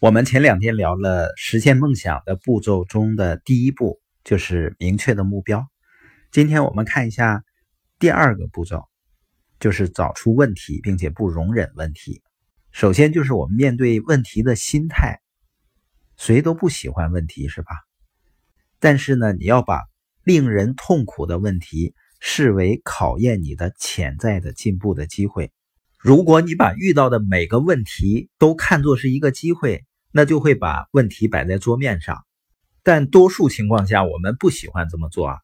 我们前2天聊了实现梦想的步骤中的第一步，就是明确的目标。今天我们看一下第2个步骤，就是找出问题并且不容忍问题。首先就是我们面对问题的心态，谁都不喜欢问题，是吧？但是呢，你要把令人痛苦的问题视为考验你的潜在的进步的机会。如果你把遇到的每个问题都看作是一个机会，那就会把问题摆在桌面上，但多数情况下我们不喜欢这么做啊。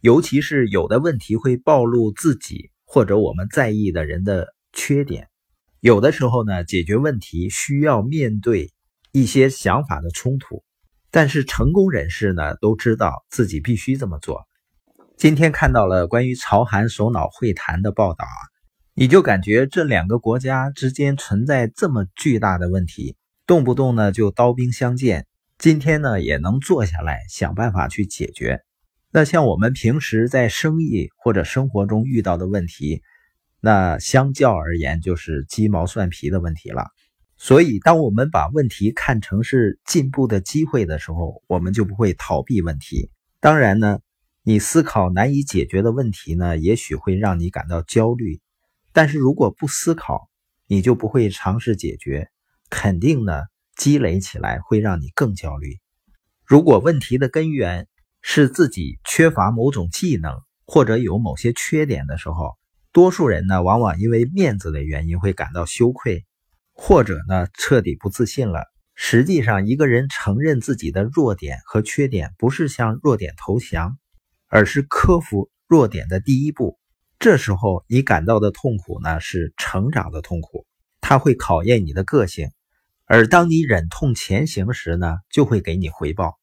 尤其是有的问题会暴露自己或者我们在意的人的缺点。有的时候呢，解决问题需要面对一些想法的冲突，但是成功人士呢都知道自己必须这么做。今天看到了关于朝韩首脑会谈的报道啊，你就感觉这2个国家之间存在这么巨大的问题，动不动呢就刀兵相见，今天呢也能坐下来想办法去解决。那像我们平时在生意或者生活中遇到的问题，那相较而言就是鸡毛蒜皮的问题了。所以当我们把问题看成是进步的机会的时候，我们就不会逃避问题。当然呢，你思考难以解决的问题呢，也许会让你感到焦虑，但是如果不思考，你就不会尝试解决，肯定呢积累起来会让你更焦虑。如果问题的根源是自己缺乏某种技能或者有某些缺点的时候，多数人呢往往因为面子的原因会感到羞愧，或者呢彻底不自信了。实际上，一个人承认自己的弱点和缺点，不是向弱点投降，而是克服弱点的第一步。这时候你感到的痛苦呢是成长的痛苦，它会考验你的个性，而当你忍痛前行时呢，就会给你回报。